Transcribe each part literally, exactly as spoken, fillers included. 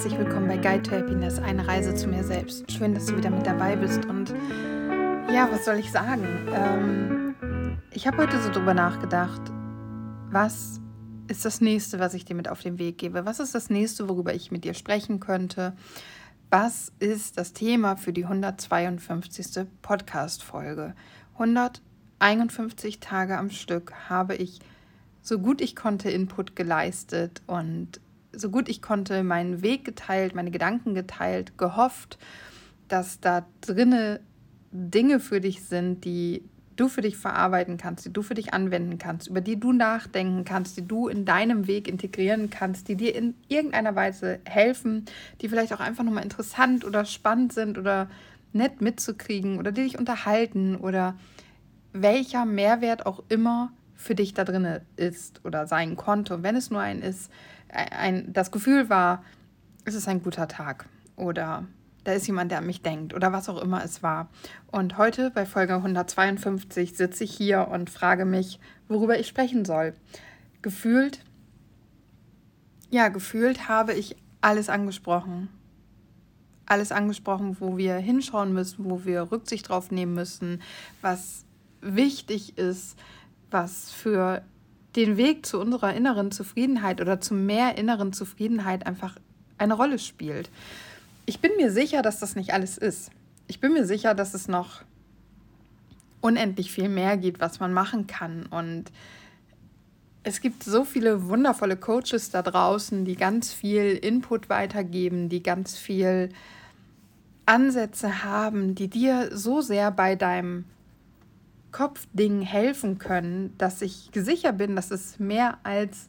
herzlich willkommen bei Guide to Happiness, eine Reise zu mir selbst. Schön, dass du wieder mit dabei bist und ja, was soll ich sagen? Ähm, ich habe heute so drüber nachgedacht, was ist das Nächste, was ich dir mit auf den Weg gebe? Was ist das Nächste, worüber ich mit dir sprechen könnte? Was ist das Thema für die hundertzweiundfünfzigste Podcast-Folge? hunderteinundfünfzig Tage am Stück habe ich so gut ich konnte Input geleistet und so gut ich konnte meinen Weg geteilt, meine Gedanken geteilt, gehofft, dass da drinne Dinge für dich sind, die du für dich verarbeiten kannst, die du für dich anwenden kannst, über die du nachdenken kannst, die du in deinem Weg integrieren kannst, die dir in irgendeiner Weise helfen, die vielleicht auch einfach nochmal interessant oder spannend sind oder nett mitzukriegen oder die dich unterhalten oder welcher Mehrwert auch immer für dich da drin ist oder sein konnte. Und wenn es nur ein ist, ein, das Gefühl war, es ist ein guter Tag oder da ist jemand, der an mich denkt oder was auch immer es war. Und heute bei Folge hundertzweiundfünfzig sitze ich hier und frage mich, worüber ich sprechen soll. Gefühlt, ja, gefühlt habe ich alles angesprochen. Alles angesprochen, wo wir hinschauen müssen, wo wir Rücksicht drauf nehmen müssen, was wichtig ist, was für den Weg zu unserer inneren Zufriedenheit oder zu mehr inneren Zufriedenheit einfach eine Rolle spielt. Ich bin mir sicher, dass das nicht alles ist. Ich bin mir sicher, dass es noch unendlich viel mehr gibt, was man machen kann. Und es gibt so viele wundervolle Coaches da draußen, die ganz viel Input weitergeben, die ganz viel Ansätze haben, die dir so sehr bei deinem Kopfdingen helfen können, dass ich sicher bin, dass es mehr als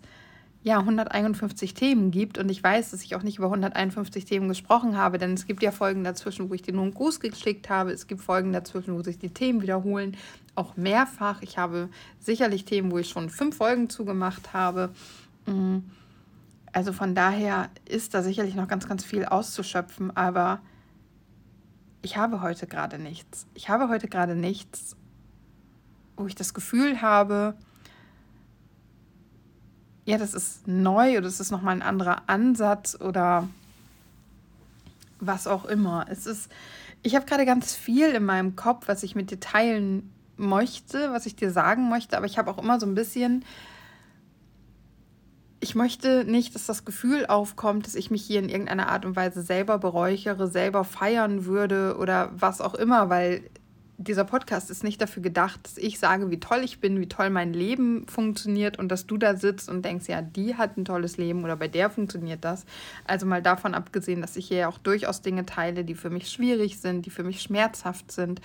ja, hunderteinundfünfzig Themen gibt und ich weiß, dass ich auch nicht über hunderteinundfünfzig Themen gesprochen habe, denn es gibt ja Folgen dazwischen, wo ich dir nur einen Gruß geschickt habe, es gibt Folgen dazwischen, wo sich die Themen wiederholen, auch mehrfach. Ich habe sicherlich Themen, wo ich schon fünf Folgen zugemacht habe. Also von daher ist da sicherlich noch ganz, ganz viel auszuschöpfen, aber ich habe heute gerade nichts. Ich habe heute gerade nichts, wo ich das Gefühl habe, ja, das ist neu oder es ist nochmal ein anderer Ansatz oder was auch immer. Es ist, ich habe gerade ganz viel in meinem Kopf, was ich mit dir teilen möchte, was ich dir sagen möchte, aber ich habe auch immer so ein bisschen, ich möchte nicht, dass das Gefühl aufkommt, dass ich mich hier in irgendeiner Art und Weise selber beräuchere, selber feiern würde oder was auch immer, weil dieser Podcast ist nicht dafür gedacht, dass ich sage, wie toll ich bin, wie toll mein Leben funktioniert und dass du da sitzt und denkst, ja, die hat ein tolles Leben oder bei der funktioniert das. Also mal davon abgesehen, dass ich hier auch durchaus Dinge teile, die für mich schwierig sind, die für mich schmerzhaft sind.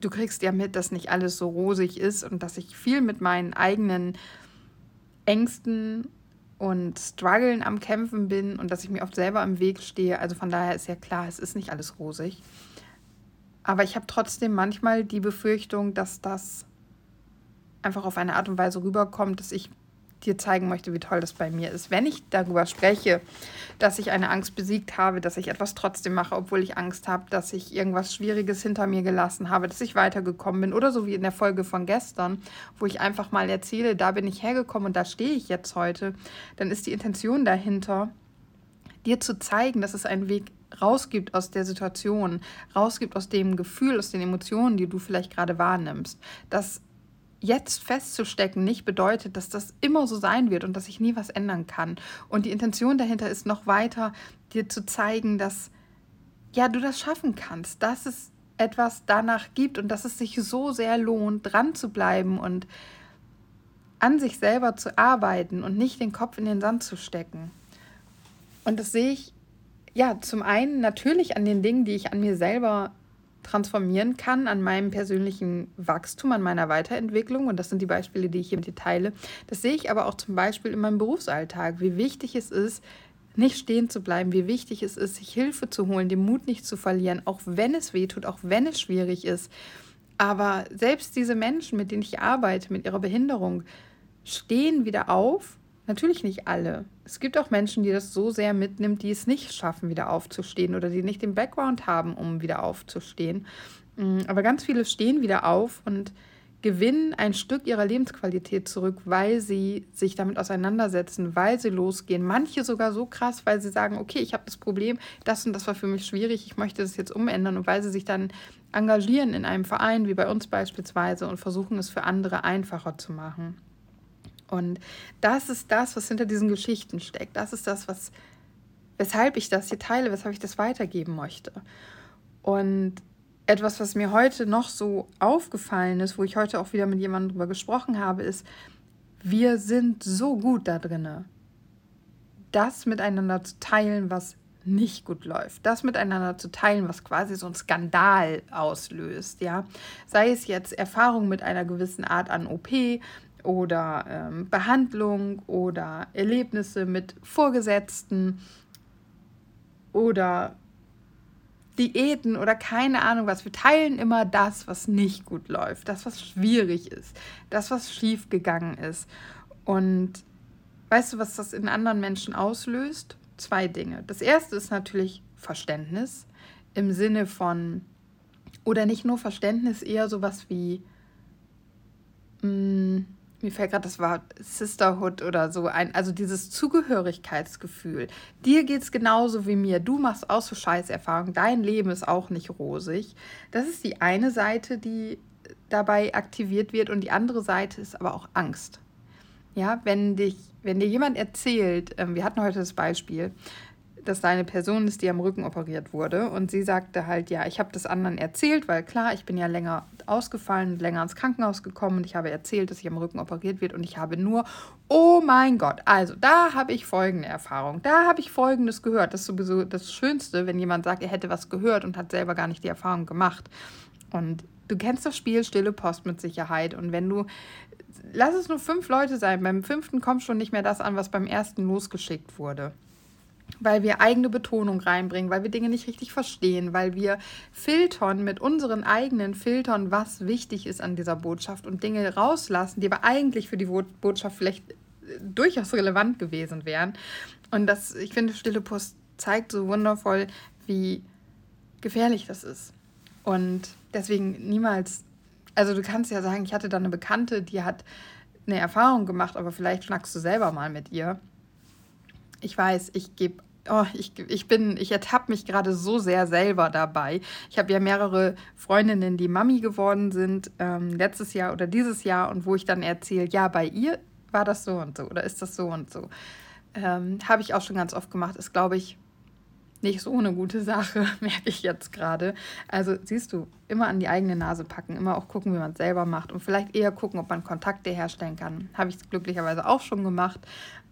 Du kriegst ja mit, dass nicht alles so rosig ist und dass ich viel mit meinen eigenen Ängsten und Struggeln am Kämpfen bin und dass ich mir oft selber im Weg stehe. Also von daher ist ja klar, es ist nicht alles rosig. Aber ich habe trotzdem manchmal die Befürchtung, dass das einfach auf eine Art und Weise rüberkommt, dass ich dir zeigen möchte, wie toll das bei mir ist. Wenn ich darüber spreche, dass ich eine Angst besiegt habe, dass ich etwas trotzdem mache, obwohl ich Angst habe, dass ich irgendwas Schwieriges hinter mir gelassen habe, dass ich weitergekommen bin oder so wie in der Folge von gestern, wo ich einfach mal erzähle, da bin ich hergekommen und da stehe ich jetzt heute, dann ist die Intention dahinter, dir zu zeigen, dass es einen Weg ist, rausgibt aus der Situation, rausgibt aus dem Gefühl, aus den Emotionen, die du vielleicht gerade wahrnimmst. Das jetzt festzustecken nicht bedeutet, dass das immer so sein wird und dass ich nie was ändern kann. Und die Intention dahinter ist noch weiter, dir zu zeigen, dass ja, du das schaffen kannst, dass es etwas danach gibt und dass es sich so sehr lohnt, dran zu bleiben und an sich selber zu arbeiten und nicht den Kopf in den Sand zu stecken. Und das sehe ich ja, zum einen natürlich an den Dingen, die ich an mir selber transformieren kann, an meinem persönlichen Wachstum, an meiner Weiterentwicklung. Und das sind die Beispiele, die ich hier mit dir teile. Das sehe ich aber auch zum Beispiel in meinem Berufsalltag, wie wichtig es ist, nicht stehen zu bleiben, wie wichtig es ist, sich Hilfe zu holen, den Mut nicht zu verlieren, auch wenn es weh tut, auch wenn es schwierig ist. Aber selbst diese Menschen, mit denen ich arbeite, mit ihrer Behinderung, stehen wieder auf. Natürlich nicht alle. Es gibt auch Menschen, die das so sehr mitnimmt, die es nicht schaffen, wieder aufzustehen oder die nicht den Background haben, um wieder aufzustehen. Aber ganz viele stehen wieder auf und gewinnen ein Stück ihrer Lebensqualität zurück, weil sie sich damit auseinandersetzen, weil sie losgehen. Manche sogar so krass, weil sie sagen, okay, ich habe das Problem, das und das war für mich schwierig, ich möchte das jetzt umändern. Und weil sie sich dann engagieren in einem Verein, wie bei uns beispielsweise, und versuchen, es für andere einfacher zu machen. Und das ist das, was hinter diesen Geschichten steckt. Das ist das, was, weshalb ich das hier teile, weshalb ich das weitergeben möchte. Und etwas, was mir heute noch so aufgefallen ist, wo ich heute auch wieder mit jemandem drüber gesprochen habe, ist, wir sind so gut da drin, das miteinander zu teilen, was nicht gut läuft. Das miteinander zu teilen, was quasi so einen Skandal auslöst. Ja? Sei es jetzt Erfahrung mit einer gewissen Art an O P oder ähm, Behandlung oder Erlebnisse mit Vorgesetzten oder Diäten oder keine Ahnung was. Wir teilen immer das, was nicht gut läuft, das, was schwierig ist, das, was schief gegangen ist. Und weißt du, was das in anderen Menschen auslöst? Zwei Dinge. Das erste ist natürlich Verständnis im Sinne von, oder nicht nur Verständnis, eher sowas wie, mh, mir fällt gerade das Wort Sisterhood oder so ein, also dieses Zugehörigkeitsgefühl. Dir geht's genauso wie mir, du machst auch so Scheißerfahrungen, dein Leben ist auch nicht rosig. Das ist die eine Seite, die dabei aktiviert wird, und die andere Seite ist aber auch Angst. Ja, wenn dich, wenn dir jemand erzählt, ähm, wir hatten heute das Beispiel, dass da eine Person ist, die am Rücken operiert wurde, und sie sagte halt, ja, ich habe das anderen erzählt, weil klar, ich bin ja länger ausgefallen, länger ins Krankenhaus gekommen, und ich habe erzählt, dass ich am Rücken operiert wird, und ich habe nur, oh mein Gott, also da habe ich folgende Erfahrung, da habe ich Folgendes gehört. Das ist sowieso das Schönste, wenn jemand sagt, er hätte was gehört und hat selber gar nicht die Erfahrung gemacht. Und du kennst das Spiel Stille Post mit Sicherheit, und wenn du, lass es nur fünf Leute sein, beim fünften kommt schon nicht mehr das an, was beim ersten losgeschickt wurde. Weil wir eigene Betonung reinbringen, weil wir Dinge nicht richtig verstehen, weil wir filtern mit unseren eigenen Filtern, was wichtig ist an dieser Botschaft, und Dinge rauslassen, die aber eigentlich für die Botschaft vielleicht durchaus relevant gewesen wären. Und das, ich finde, Stille Post zeigt so wundervoll, wie gefährlich das ist. Und deswegen niemals, also du kannst ja sagen, ich hatte da eine Bekannte, die hat eine Erfahrung gemacht, aber vielleicht schnackst du selber mal mit ihr. Ich weiß, ich gebe, oh, ich, ich bin, ich ertappe mich gerade so sehr selber dabei. Ich habe ja mehrere Freundinnen, die Mami geworden sind, ähm, letztes Jahr oder dieses Jahr, und wo ich dann erzähle, ja, bei ihr war das so und so oder ist das so und so. Ähm, habe ich auch schon ganz oft gemacht, ist, glaube ich, nicht so eine gute Sache, merke ich jetzt gerade. Also siehst du, immer an die eigene Nase packen, immer auch gucken, wie man es selber macht, und vielleicht eher gucken, ob man Kontakte herstellen kann. Habe ich glücklicherweise auch schon gemacht.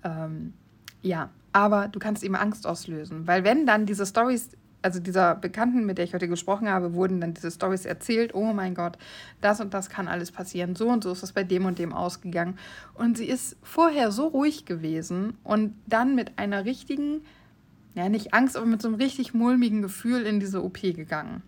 Ähm, Ja, aber du kannst ihm Angst auslösen, weil wenn dann diese Storys, also dieser Bekannten, mit der ich heute gesprochen habe, wurden dann diese Storys erzählt, oh mein Gott, das und das kann alles passieren, so und so ist das bei dem und dem ausgegangen. Und sie ist vorher so ruhig gewesen und dann mit einer richtigen, ja nicht Angst, aber mit so einem richtig mulmigen Gefühl in diese O P gegangen.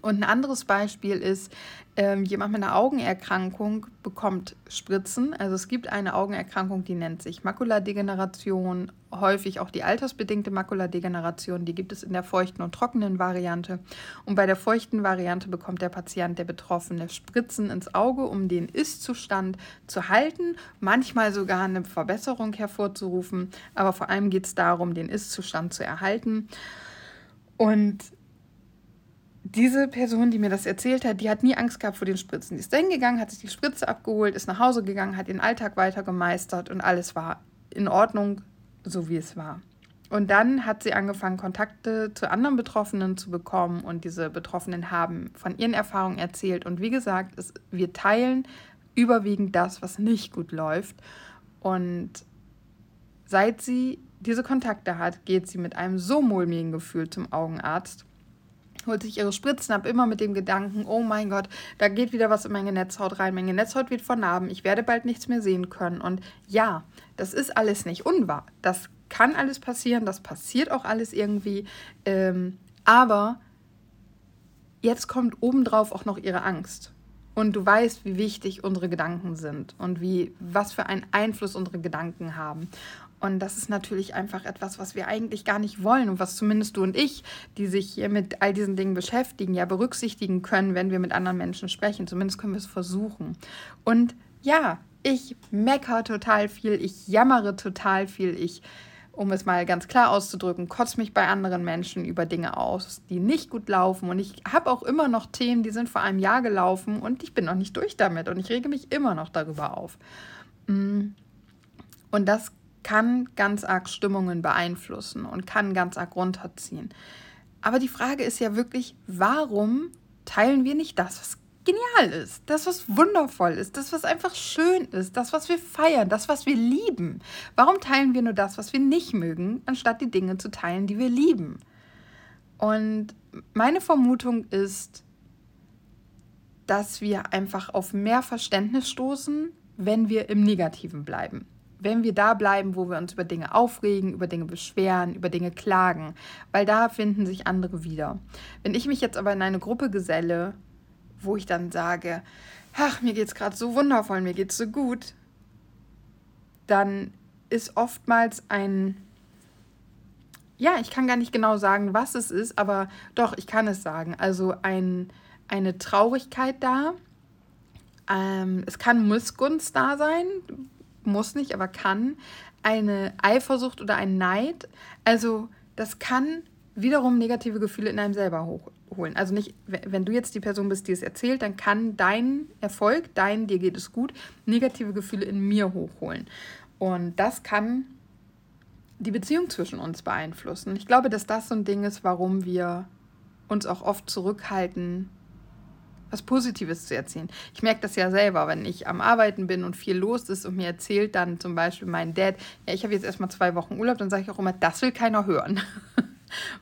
Und ein anderes Beispiel ist, ähm, jemand mit einer Augenerkrankung bekommt Spritzen. Also es gibt eine Augenerkrankung, die nennt sich Makuladegeneration, häufig auch die altersbedingte Makuladegeneration. Die gibt es in der feuchten und trockenen Variante. Und bei der feuchten Variante bekommt der Patient, der Betroffene, Spritzen ins Auge, um den Ist-Zustand zu halten, manchmal sogar eine Verbesserung hervorzurufen. Aber vor allem geht es darum, den Ist-Zustand zu erhalten. Und diese Person, die mir das erzählt hat, die hat nie Angst gehabt vor den Spritzen. Die ist dahin gegangen, hat sich die Spritze abgeholt, ist nach Hause gegangen, hat den Alltag weiter gemeistert, und alles war in Ordnung, so wie es war. Und dann hat sie angefangen, Kontakte zu anderen Betroffenen zu bekommen, und diese Betroffenen haben von ihren Erfahrungen erzählt. Und wie gesagt, es, wir teilen überwiegend das, was nicht gut läuft. Und seit sie diese Kontakte hat, geht sie mit einem so mulmigen Gefühl zum Augenarzt, holt sich ihre Spritzen ab, immer mit dem Gedanken, oh mein Gott, da geht wieder was in meine Netzhaut rein, meine Netzhaut wird vernarben, ich werde bald nichts mehr sehen können. Und ja, das ist alles nicht unwahr, das kann alles passieren, das passiert auch alles irgendwie, ähm, aber jetzt kommt obendrauf auch noch ihre Angst. Und du weißt, wie wichtig unsere Gedanken sind und wie was für einen Einfluss unsere Gedanken haben. Und das ist natürlich einfach etwas, was wir eigentlich gar nicht wollen und was zumindest du und ich, die sich hier mit all diesen Dingen beschäftigen, ja berücksichtigen können, wenn wir mit anderen Menschen sprechen. Zumindest können wir es versuchen. Und ja, ich meckere total viel, ich jammere total viel, ich, um es mal ganz klar auszudrücken, kotze mich bei anderen Menschen über Dinge aus, die nicht gut laufen. Und ich habe auch immer noch Themen, die sind vor einem Jahr gelaufen und ich bin noch nicht durch damit und ich rege mich immer noch darüber auf. Und das kann ganz arg Stimmungen beeinflussen und kann ganz arg runterziehen. Aber die Frage ist ja wirklich, warum teilen wir nicht das, was genial ist, das, was wundervoll ist, das, was einfach schön ist, das, was wir feiern, das, was wir lieben? Warum teilen wir nur das, was wir nicht mögen, anstatt die Dinge zu teilen, die wir lieben? Und meine Vermutung ist, dass wir einfach auf mehr Verständnis stoßen, wenn wir im Negativen bleiben. Wenn wir da bleiben, wo wir uns über Dinge aufregen, über Dinge beschweren, über Dinge klagen, weil da finden sich andere wieder. Wenn ich mich jetzt aber in eine Gruppe geselle, wo ich dann sage, ach, mir geht's gerade so wundervoll, mir geht's so gut, dann ist oftmals ein, ja, ich kann gar nicht genau sagen, was es ist, aber doch, ich kann es sagen, also ein, eine Traurigkeit da, ähm, es kann Missgunst da sein, muss nicht, aber kann, eine Eifersucht oder ein Neid, also das kann wiederum negative Gefühle in einem selber hochholen. Also nicht, wenn du jetzt die Person bist, die es erzählt, dann kann dein Erfolg, dein, dir geht es gut, negative Gefühle in mir hochholen. Und das kann die Beziehung zwischen uns beeinflussen. Ich glaube, dass das so ein Ding ist, warum wir uns auch oft zurückhalten, was Positives zu erzählen. Ich merke das ja selber, wenn ich am Arbeiten bin und viel los ist und mir erzählt dann zum Beispiel mein Dad, ja, ich habe jetzt erstmal zwei Wochen Urlaub, dann sage ich auch immer, das will keiner hören.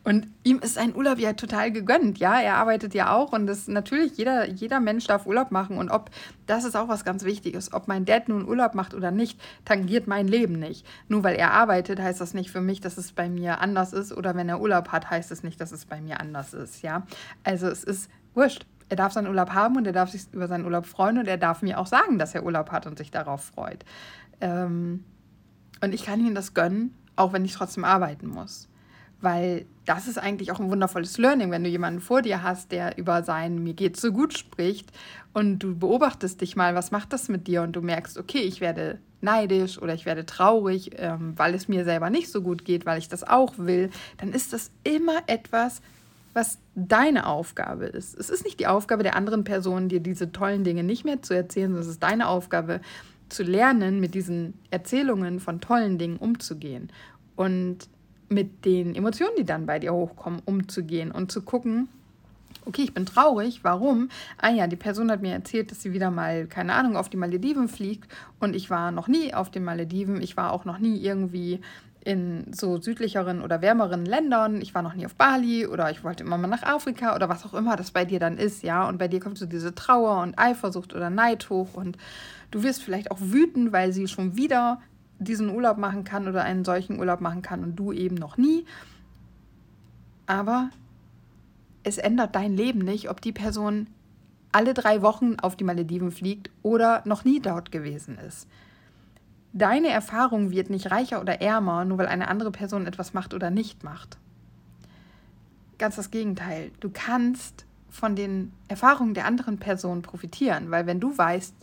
Und ihm ist ein Urlaub ja total gegönnt, ja, er arbeitet ja auch und das natürlich, jeder, jeder Mensch darf Urlaub machen und ob, das ist auch was ganz Wichtiges, ob mein Dad nun Urlaub macht oder nicht, tangiert mein Leben nicht. Nur weil er arbeitet, heißt das nicht für mich, dass es bei mir anders ist oder wenn er Urlaub hat, heißt es nicht, dass es bei mir anders ist, ja. Also es ist wurscht, er darf seinen Urlaub haben und er darf sich über seinen Urlaub freuen und er darf mir auch sagen, dass er Urlaub hat und sich darauf freut. Ähm, und ich kann ihm das gönnen, auch wenn ich trotzdem arbeiten muss. Weil das ist eigentlich auch ein wundervolles Learning, wenn du jemanden vor dir hast, der über sein mir geht's so gut spricht und du beobachtest dich mal, was macht das mit dir und du merkst, okay, ich werde neidisch oder ich werde traurig, ähm, weil es mir selber nicht so gut geht, weil ich das auch will, dann ist das immer etwas, was deine Aufgabe ist. Es ist nicht die Aufgabe der anderen Person, dir diese tollen Dinge nicht mehr zu erzählen, sondern es ist deine Aufgabe, zu lernen, mit diesen Erzählungen von tollen Dingen umzugehen und mit den Emotionen, die dann bei dir hochkommen, umzugehen und zu gucken, okay, ich bin traurig, warum? Ah ja, die Person hat mir erzählt, dass sie wieder mal, keine Ahnung, auf die Malediven fliegt und ich war noch nie auf den Malediven, ich war auch noch nie irgendwie in so südlicheren oder wärmeren Ländern, ich war noch nie auf Bali oder ich wollte immer mal nach Afrika oder was auch immer das bei dir dann ist, ja, und bei dir kommt so diese Trauer und Eifersucht oder Neid hoch und du wirst vielleicht auch wütend, weil sie schon wieder diesen Urlaub machen kann oder einen solchen Urlaub machen kann und du eben noch nie. Aber es ändert dein Leben nicht, ob die Person alle drei Wochen auf die Malediven fliegt oder noch nie dort gewesen ist. Deine Erfahrung wird nicht reicher oder ärmer, nur weil eine andere Person etwas macht oder nicht macht. Ganz das Gegenteil. Du kannst von den Erfahrungen der anderen Person profitieren, weil wenn du weißt,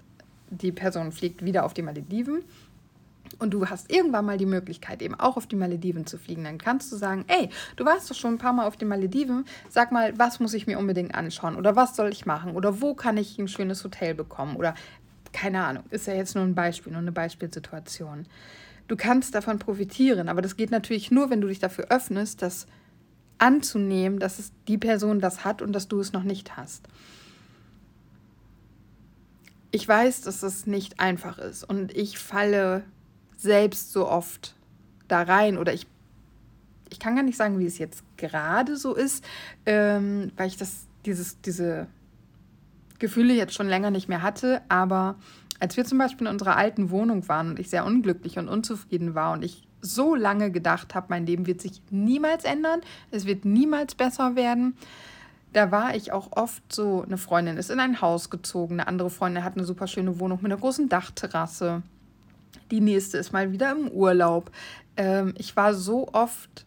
die Person fliegt wieder auf die Malediven, und du hast irgendwann mal die Möglichkeit, eben auch auf die Malediven zu fliegen, dann kannst du sagen, ey, du warst doch schon ein paar Mal auf den Malediven, sag mal, was muss ich mir unbedingt anschauen oder was soll ich machen oder wo kann ich ein schönes Hotel bekommen oder keine Ahnung, ist ja jetzt nur ein Beispiel, nur eine Beispielsituation. Du kannst davon profitieren, aber das geht natürlich nur, wenn du dich dafür öffnest, das anzunehmen, dass es die Person das hat und dass du es noch nicht hast. Ich weiß, dass das nicht einfach ist und ich falle selbst so oft da rein oder ich, ich kann gar nicht sagen, wie es jetzt gerade so ist, ähm, weil ich das, dieses, diese Gefühle jetzt schon länger nicht mehr hatte, aber als wir zum Beispiel in unserer alten Wohnung waren und ich sehr unglücklich und unzufrieden war und ich so lange gedacht habe, mein Leben wird sich niemals ändern, es wird niemals besser werden, da war ich auch oft so, eine Freundin ist in ein Haus gezogen, eine andere Freundin hat eine super schöne Wohnung mit einer großen Dachterrasse, die nächste ist mal wieder im Urlaub. Ähm, ich war so oft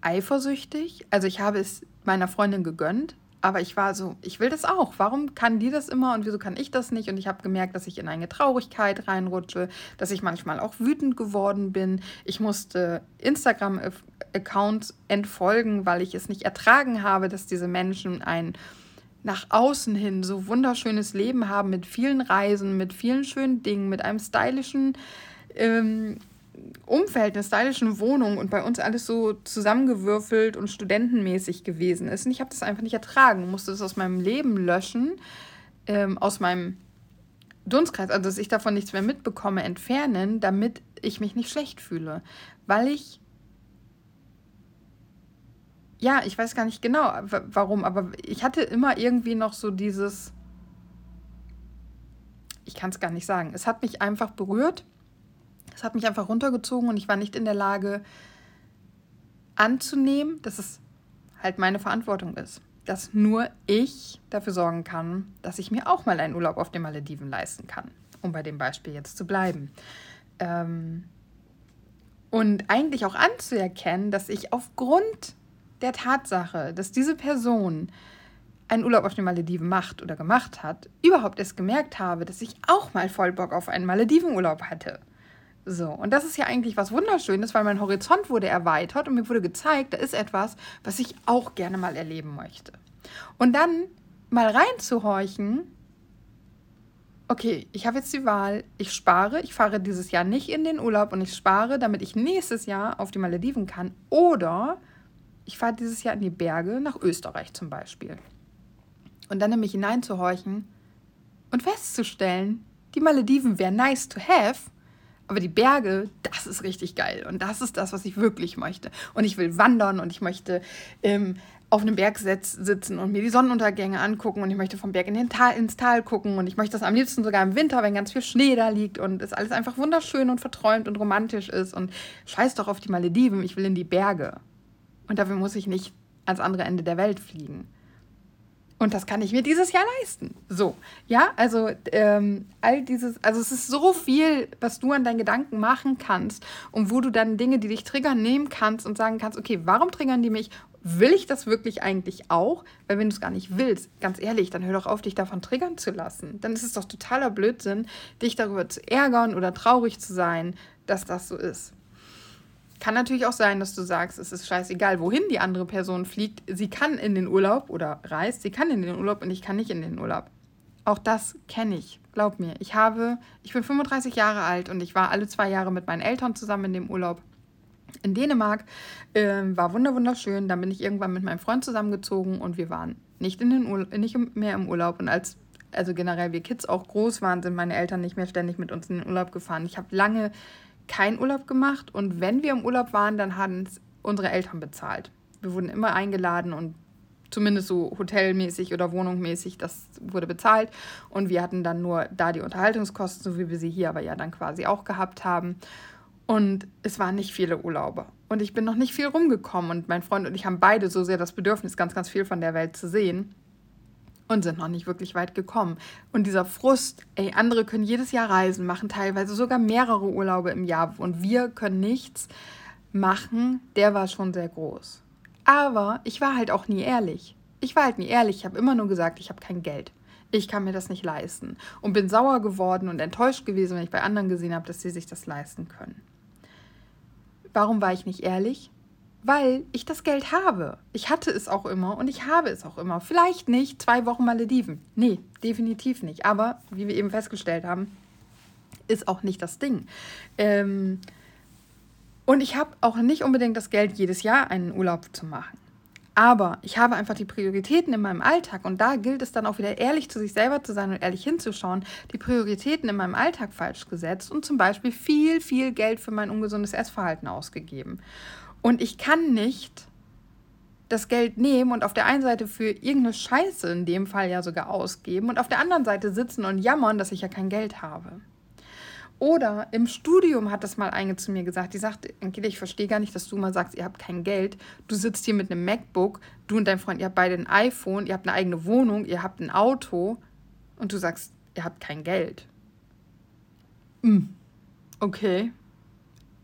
eifersüchtig, also ich habe es meiner Freundin gegönnt, aber ich war so, ich will das auch. Warum kann die das immer und wieso kann ich das nicht? Und ich habe gemerkt, dass ich in eine Traurigkeit reinrutsche, dass ich manchmal auch wütend geworden bin. Ich musste Instagram-Accounts entfolgen, weil ich es nicht ertragen habe, dass diese Menschen ein nach außen hin so wunderschönes Leben haben mit vielen Reisen, mit vielen schönen Dingen, mit einem stylischen ähm, Umfeld, eine stylische Wohnung und bei uns alles so zusammengewürfelt und studentenmäßig gewesen ist. Und ich habe das einfach nicht ertragen, musste das aus meinem Leben löschen, ähm, aus meinem Dunstkreis, also dass ich davon nichts mehr mitbekomme, entfernen, damit ich mich nicht schlecht fühle. Weil ich, ja, ich weiß gar nicht genau, w- warum, aber ich hatte immer irgendwie noch so dieses, ich kann es gar nicht sagen, es hat mich einfach berührt. Es hat mich einfach runtergezogen und ich war nicht in der Lage anzunehmen, dass es halt meine Verantwortung ist. Dass nur ich dafür sorgen kann, dass ich mir auch mal einen Urlaub auf den Malediven leisten kann. Um bei dem Beispiel jetzt zu bleiben. Ähm und eigentlich auch anzuerkennen, dass ich aufgrund der Tatsache, dass diese Person einen Urlaub auf den Malediven macht oder gemacht hat, überhaupt erst gemerkt habe, dass ich auch mal voll Bock auf einen Maledivenurlaub hatte. So, und das ist ja eigentlich was Wunderschönes, weil mein Horizont wurde erweitert und mir wurde gezeigt, da ist etwas, was ich auch gerne mal erleben möchte. Und dann mal reinzuhorchen, okay, ich habe jetzt die Wahl, ich spare, ich fahre dieses Jahr nicht in den Urlaub und ich spare, damit ich nächstes Jahr auf die Malediven kann, oder ich fahre dieses Jahr in die Berge nach Österreich zum Beispiel. Und dann nämlich hineinzuhorchen und festzustellen, die Malediven wären nice to have, aber die Berge, das ist richtig geil und das ist das, was ich wirklich möchte. Und ich will wandern und ich möchte ähm, auf einem Berg sitzen und mir die Sonnenuntergänge angucken und ich möchte vom Berg in den Tal, ins Tal gucken und ich möchte das am liebsten sogar im Winter, wenn ganz viel Schnee da liegt und es alles einfach wunderschön und verträumt und romantisch ist und scheiß doch auf die Malediven, ich will in die Berge. Und dafür muss ich nicht ans andere Ende der Welt fliegen. Und das kann ich mir dieses Jahr leisten. So, ja, also ähm, all dieses, also es ist so viel, was du an deinen Gedanken machen kannst und wo du dann Dinge, die dich triggern, nehmen kannst und sagen kannst, okay, warum triggern die mich? Will ich das wirklich eigentlich auch? Weil wenn du es gar nicht willst, ganz ehrlich, dann hör doch auf, dich davon triggern zu lassen. Dann ist es doch totaler Blödsinn, dich darüber zu ärgern oder traurig zu sein, dass das so ist. Kann natürlich auch sein, dass du sagst, es ist scheißegal, wohin die andere Person fliegt. Sie kann in den Urlaub oder reist, sie kann in den Urlaub und ich kann nicht in den Urlaub. Auch das kenne ich, glaub mir. Ich habe, ich bin fünfunddreißig Jahre alt und ich war alle zwei Jahre mit meinen Eltern zusammen in dem Urlaub in Dänemark. Ähm, war wunderschön, dann bin ich irgendwann mit meinem Freund zusammengezogen und wir waren nicht, in den Urla- nicht mehr im Urlaub. Und als also generell wir Kids auch groß waren, sind meine Eltern nicht mehr ständig mit uns in den Urlaub gefahren. Ich habe lange keinen Urlaub gemacht und wenn wir im Urlaub waren, dann haben es unsere Eltern bezahlt. Wir wurden immer eingeladen und zumindest so hotelmäßig oder wohnungsmäßig, das wurde bezahlt und wir hatten dann nur da die Unterhaltungskosten, so wie wir sie hier aber ja dann quasi auch gehabt haben und es waren nicht viele Urlaube und ich bin noch nicht viel rumgekommen und mein Freund und ich haben beide so sehr das Bedürfnis, ganz, ganz viel von der Welt zu sehen. Und sind noch nicht wirklich weit gekommen. Und dieser Frust, ey, andere können jedes Jahr reisen, machen teilweise sogar mehrere Urlaube im Jahr und wir können nichts machen, der war schon sehr groß. Aber ich war halt auch nie ehrlich. Ich war halt nie ehrlich, ich habe immer nur gesagt, ich habe kein Geld. Ich kann mir das nicht leisten. Und bin sauer geworden und enttäuscht gewesen, wenn ich bei anderen gesehen habe, dass sie sich das leisten können. Warum war ich nicht ehrlich? Weil ich das Geld habe. Ich hatte es auch immer und ich habe es auch immer. Vielleicht nicht zwei Wochen Malediven. Nee, definitiv nicht. Aber, wie wir eben festgestellt haben, ist auch nicht das Ding. Ähm und ich habe auch nicht unbedingt das Geld, jedes Jahr einen Urlaub zu machen. Aber ich habe einfach die Prioritäten in meinem Alltag und da gilt es dann auch wieder ehrlich zu sich selber zu sein und ehrlich hinzuschauen, die Prioritäten in meinem Alltag falsch gesetzt und zum Beispiel viel, viel Geld für mein ungesundes Essverhalten ausgegeben. Und ich kann nicht das Geld nehmen und auf der einen Seite für irgendeine Scheiße in dem Fall ja sogar ausgeben und auf der anderen Seite sitzen und jammern, dass ich ja kein Geld habe. Oder im Studium hat das mal eine zu mir gesagt, die sagt, Angela, ich verstehe gar nicht, dass du mal sagst, ihr habt kein Geld, du sitzt hier mit einem MacBook, du und dein Freund, ihr habt beide ein iPhone, ihr habt eine eigene Wohnung, ihr habt ein Auto und du sagst, ihr habt kein Geld. Hm. Okay.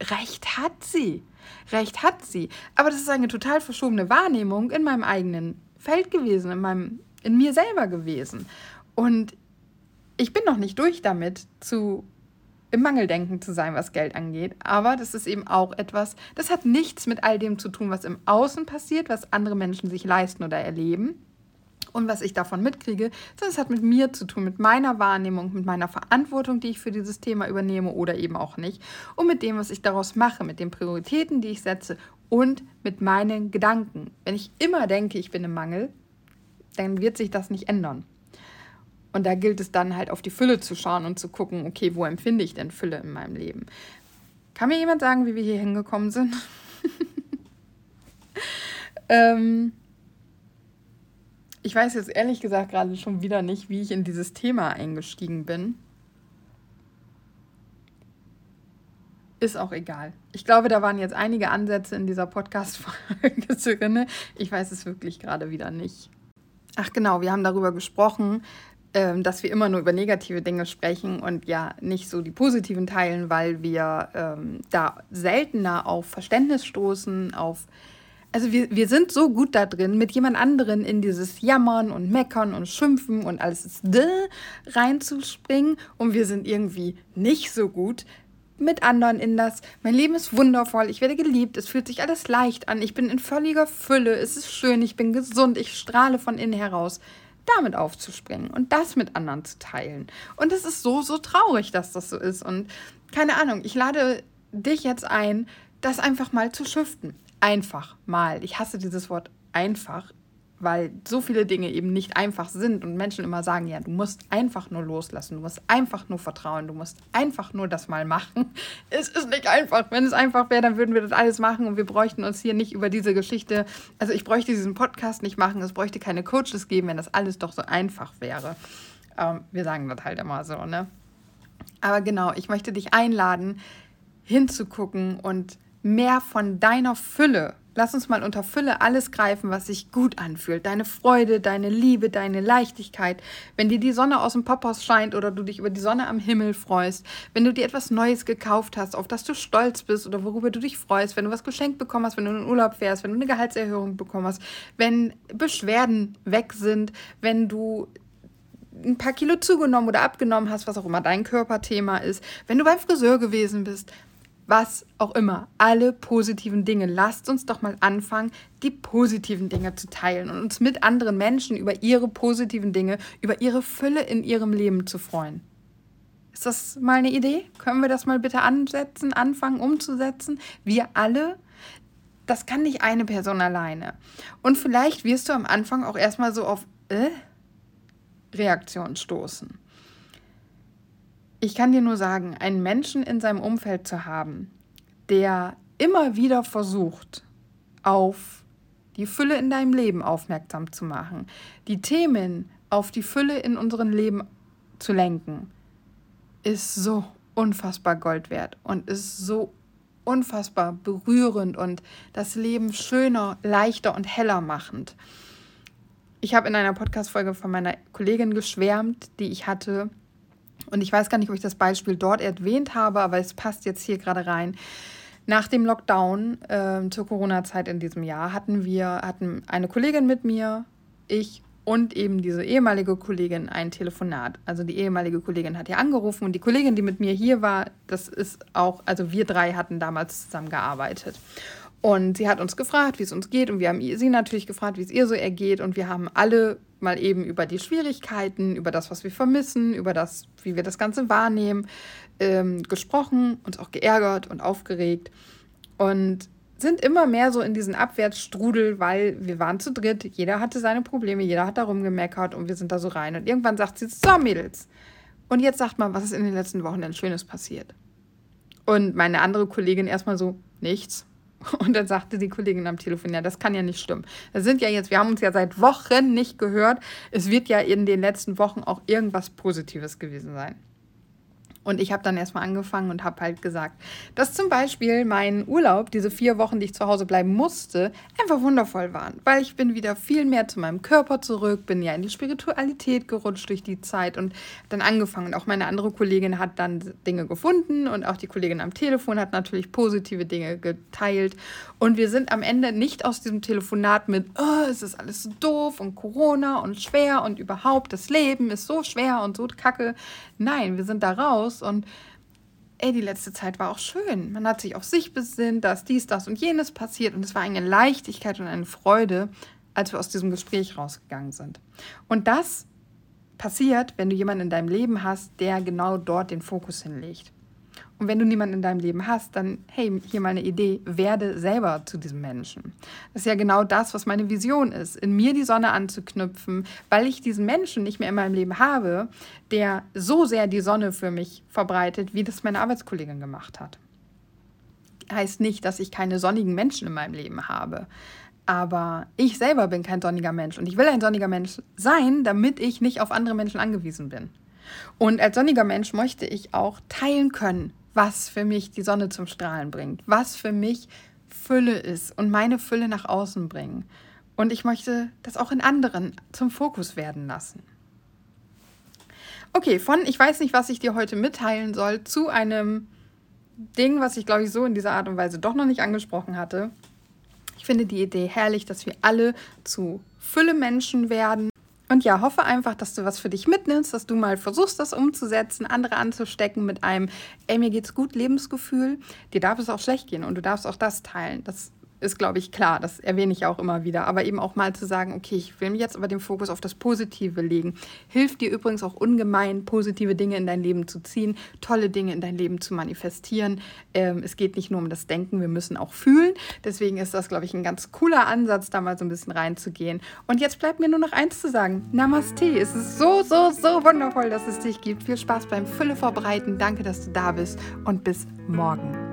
Recht hat sie. Recht hat sie. Aber das ist eine total verschobene Wahrnehmung in meinem eigenen Feld gewesen, in, meinem, in mir selber gewesen. Und ich bin noch nicht durch damit, zu, im Mangeldenken zu sein, was Geld angeht. Aber das ist eben auch etwas, das hat nichts mit all dem zu tun, was im Außen passiert, was andere Menschen sich leisten oder erleben. Und was ich davon mitkriege, sondern es hat mit mir zu tun, mit meiner Wahrnehmung, mit meiner Verantwortung, die ich für dieses Thema übernehme oder eben auch nicht. Und mit dem, was ich daraus mache, mit den Prioritäten, die ich setze und mit meinen Gedanken. Wenn ich immer denke, ich bin im Mangel, dann wird sich das nicht ändern. Und da gilt es dann halt auf die Fülle zu schauen und zu gucken, okay, wo empfinde ich denn Fülle in meinem Leben? Kann mir jemand sagen, wie wir hier hingekommen sind? ähm... Ich weiß jetzt ehrlich gesagt gerade schon wieder nicht, wie ich in dieses Thema eingestiegen bin. Ist auch egal. Ich glaube, da waren jetzt einige Ansätze in dieser Podcast-Folge drin. Ich weiß es wirklich gerade wieder nicht. Ach genau, wir haben darüber gesprochen, dass wir immer nur über negative Dinge sprechen und ja nicht so die positiven teilen, weil wir da seltener auf Verständnis stoßen, auf... Also wir, wir sind so gut da drin, mit jemand anderen in dieses Jammern und Meckern und Schimpfen und alles ist däh reinzuspringen. Und wir sind irgendwie nicht so gut mit anderen in das, mein Leben ist wundervoll, ich werde geliebt, es fühlt sich alles leicht an, ich bin in völliger Fülle, es ist schön, ich bin gesund, ich strahle von innen heraus. Damit aufzuspringen und das mit anderen zu teilen. Und es ist so, so traurig, dass das so ist. Und keine Ahnung, ich lade dich jetzt ein, das einfach mal zu shiften. Einfach mal. Ich hasse dieses Wort einfach, weil so viele Dinge eben nicht einfach sind und Menschen immer sagen, ja, du musst einfach nur loslassen, du musst einfach nur vertrauen, du musst einfach nur das mal machen. Es ist nicht einfach. Wenn es einfach wäre, dann würden wir das alles machen und wir bräuchten uns hier nicht über diese Geschichte, also ich bräuchte diesen Podcast nicht machen, es bräuchte keine Coaches geben, wenn das alles doch so einfach wäre. Ähm, wir sagen das halt immer so, ne? Aber genau, ich möchte dich einladen, hinzugucken und mehr von deiner Fülle. Lass uns mal unter Fülle alles greifen, was sich gut anfühlt. Deine Freude, deine Liebe, deine Leichtigkeit. Wenn dir die Sonne aus dem Popphaus scheint oder du dich über die Sonne am Himmel freust. Wenn du dir etwas Neues gekauft hast, auf das du stolz bist oder worüber du dich freust. Wenn du was geschenkt bekommen hast, wenn du in den Urlaub fährst, wenn du eine Gehaltserhöhung bekommen hast. Wenn Beschwerden weg sind, wenn du ein paar Kilo zugenommen oder abgenommen hast, was auch immer dein Körperthema ist. Wenn du beim Friseur gewesen bist. Was auch immer, alle positiven Dinge. Lasst uns doch mal anfangen, die positiven Dinge zu teilen und uns mit anderen Menschen über ihre positiven Dinge, über ihre Fülle in ihrem Leben zu freuen. Ist das mal eine Idee? Können wir das mal bitte ansetzen, anfangen, umzusetzen? Wir alle? Das kann nicht eine Person alleine. Und vielleicht wirst du am Anfang auch erstmal so auf äh, Reaktion stoßen. Ich kann dir nur sagen, einen Menschen in seinem Umfeld zu haben, der immer wieder versucht, auf die Fülle in deinem Leben aufmerksam zu machen, die Themen auf die Fülle in unserem Leben zu lenken, ist so unfassbar Gold wert und ist so unfassbar berührend und das Leben schöner, leichter und heller machend. Ich habe in einer Podcast-Folge von meiner Kollegin geschwärmt, die ich hatte, und ich weiß gar nicht, ob ich das Beispiel dort erwähnt habe, aber es passt jetzt hier gerade rein. Nach dem Lockdown äh, zur Corona-Zeit in diesem Jahr hatten wir hatten eine Kollegin mit mir, ich und eben diese ehemalige Kollegin ein Telefonat. Also die ehemalige Kollegin hat hier angerufen und die Kollegin, die mit mir hier war, das ist auch, also wir drei hatten damals zusammen gearbeitet. Und sie hat uns gefragt, wie es uns geht und wir haben sie natürlich gefragt, wie es ihr so ergeht und wir haben alle mal eben über die Schwierigkeiten, über das, was wir vermissen, über das, wie wir das Ganze wahrnehmen, ähm, gesprochen, uns auch geärgert und aufgeregt und sind immer mehr so in diesen Abwärtsstrudel, weil wir waren zu dritt, jeder hatte seine Probleme, jeder hat da rumgemeckert und wir sind da so rein und irgendwann sagt sie, so Mädels, und jetzt sagt mal, was ist in den letzten Wochen denn Schönes passiert? Und meine andere Kollegin erstmal so, nichts. Und dann sagte die Kollegin am Telefon, ja, das kann ja nicht stimmen. Das sind ja jetzt, wir haben uns ja seit Wochen nicht gehört. Es wird ja in den letzten Wochen auch irgendwas Positives gewesen sein. Und ich habe dann erstmal angefangen und habe halt gesagt, dass zum Beispiel mein Urlaub, diese vier Wochen, die ich zu Hause bleiben musste, einfach wundervoll waren. Weil ich bin wieder viel mehr zu meinem Körper zurück, bin ja in die Spiritualität gerutscht durch die Zeit und dann angefangen. Und auch meine andere Kollegin hat dann Dinge gefunden und auch die Kollegin am Telefon hat natürlich positive Dinge geteilt. Und wir sind am Ende nicht aus diesem Telefonat mit, oh, es ist alles so doof und Corona und schwer und überhaupt, das Leben ist so schwer und so kacke. Nein, wir sind da raus. Und ey, die letzte Zeit war auch schön. Man hat sich auf sich besinnt, dass dies, das und jenes passiert. Und es war eine Leichtigkeit und eine Freude, als wir aus diesem Gespräch rausgegangen sind. Und das passiert, wenn du jemanden in deinem Leben hast, der genau dort den Fokus hinlegt. Und wenn du niemanden in deinem Leben hast, dann, hey, hier mal eine Idee, werde selber zu diesem Menschen. Das ist ja genau das, was meine Vision ist, in mir die Sonne anzuknüpfen, weil ich diesen Menschen nicht mehr in meinem Leben habe, der so sehr die Sonne für mich verbreitet, wie das meine Arbeitskollegin gemacht hat. Heißt nicht, dass ich keine sonnigen Menschen in meinem Leben habe. Aber ich selber bin kein sonniger Mensch und ich will ein sonniger Mensch sein, damit ich nicht auf andere Menschen angewiesen bin. Und als sonniger Mensch möchte ich auch teilen können, was für mich die Sonne zum Strahlen bringt, was für mich Fülle ist und meine Fülle nach außen bringen. Und ich möchte das auch in anderen zum Fokus werden lassen. Okay, von ich weiß nicht, was ich dir heute mitteilen soll, zu einem Ding, was ich, glaube ich, so in dieser Art und Weise doch noch nicht angesprochen hatte. Ich finde die Idee herrlich, dass wir alle zu Fülle-Menschen werden. Und ja, hoffe einfach, dass du was für dich mitnimmst, dass du mal versuchst, das umzusetzen, andere anzustecken mit einem, ey, mir geht's gut, Lebensgefühl. Dir darf es auch schlecht gehen und du darfst auch das teilen. Das ist, glaube ich, klar, das erwähne ich auch immer wieder. Aber eben auch mal zu sagen, okay, ich will mir jetzt aber den Fokus auf das Positive legen. Hilft dir übrigens auch ungemein, positive Dinge in dein Leben zu ziehen, tolle Dinge in dein Leben zu manifestieren. Ähm, es geht nicht nur um das Denken, wir müssen auch fühlen. Deswegen ist das, glaube ich, ein ganz cooler Ansatz, da mal so ein bisschen reinzugehen. Und jetzt bleibt mir nur noch eins zu sagen. Namaste. Es ist so, so, so wundervoll, dass es dich gibt. Viel Spaß beim Fülle verbreiten. Danke, dass du da bist und bis morgen.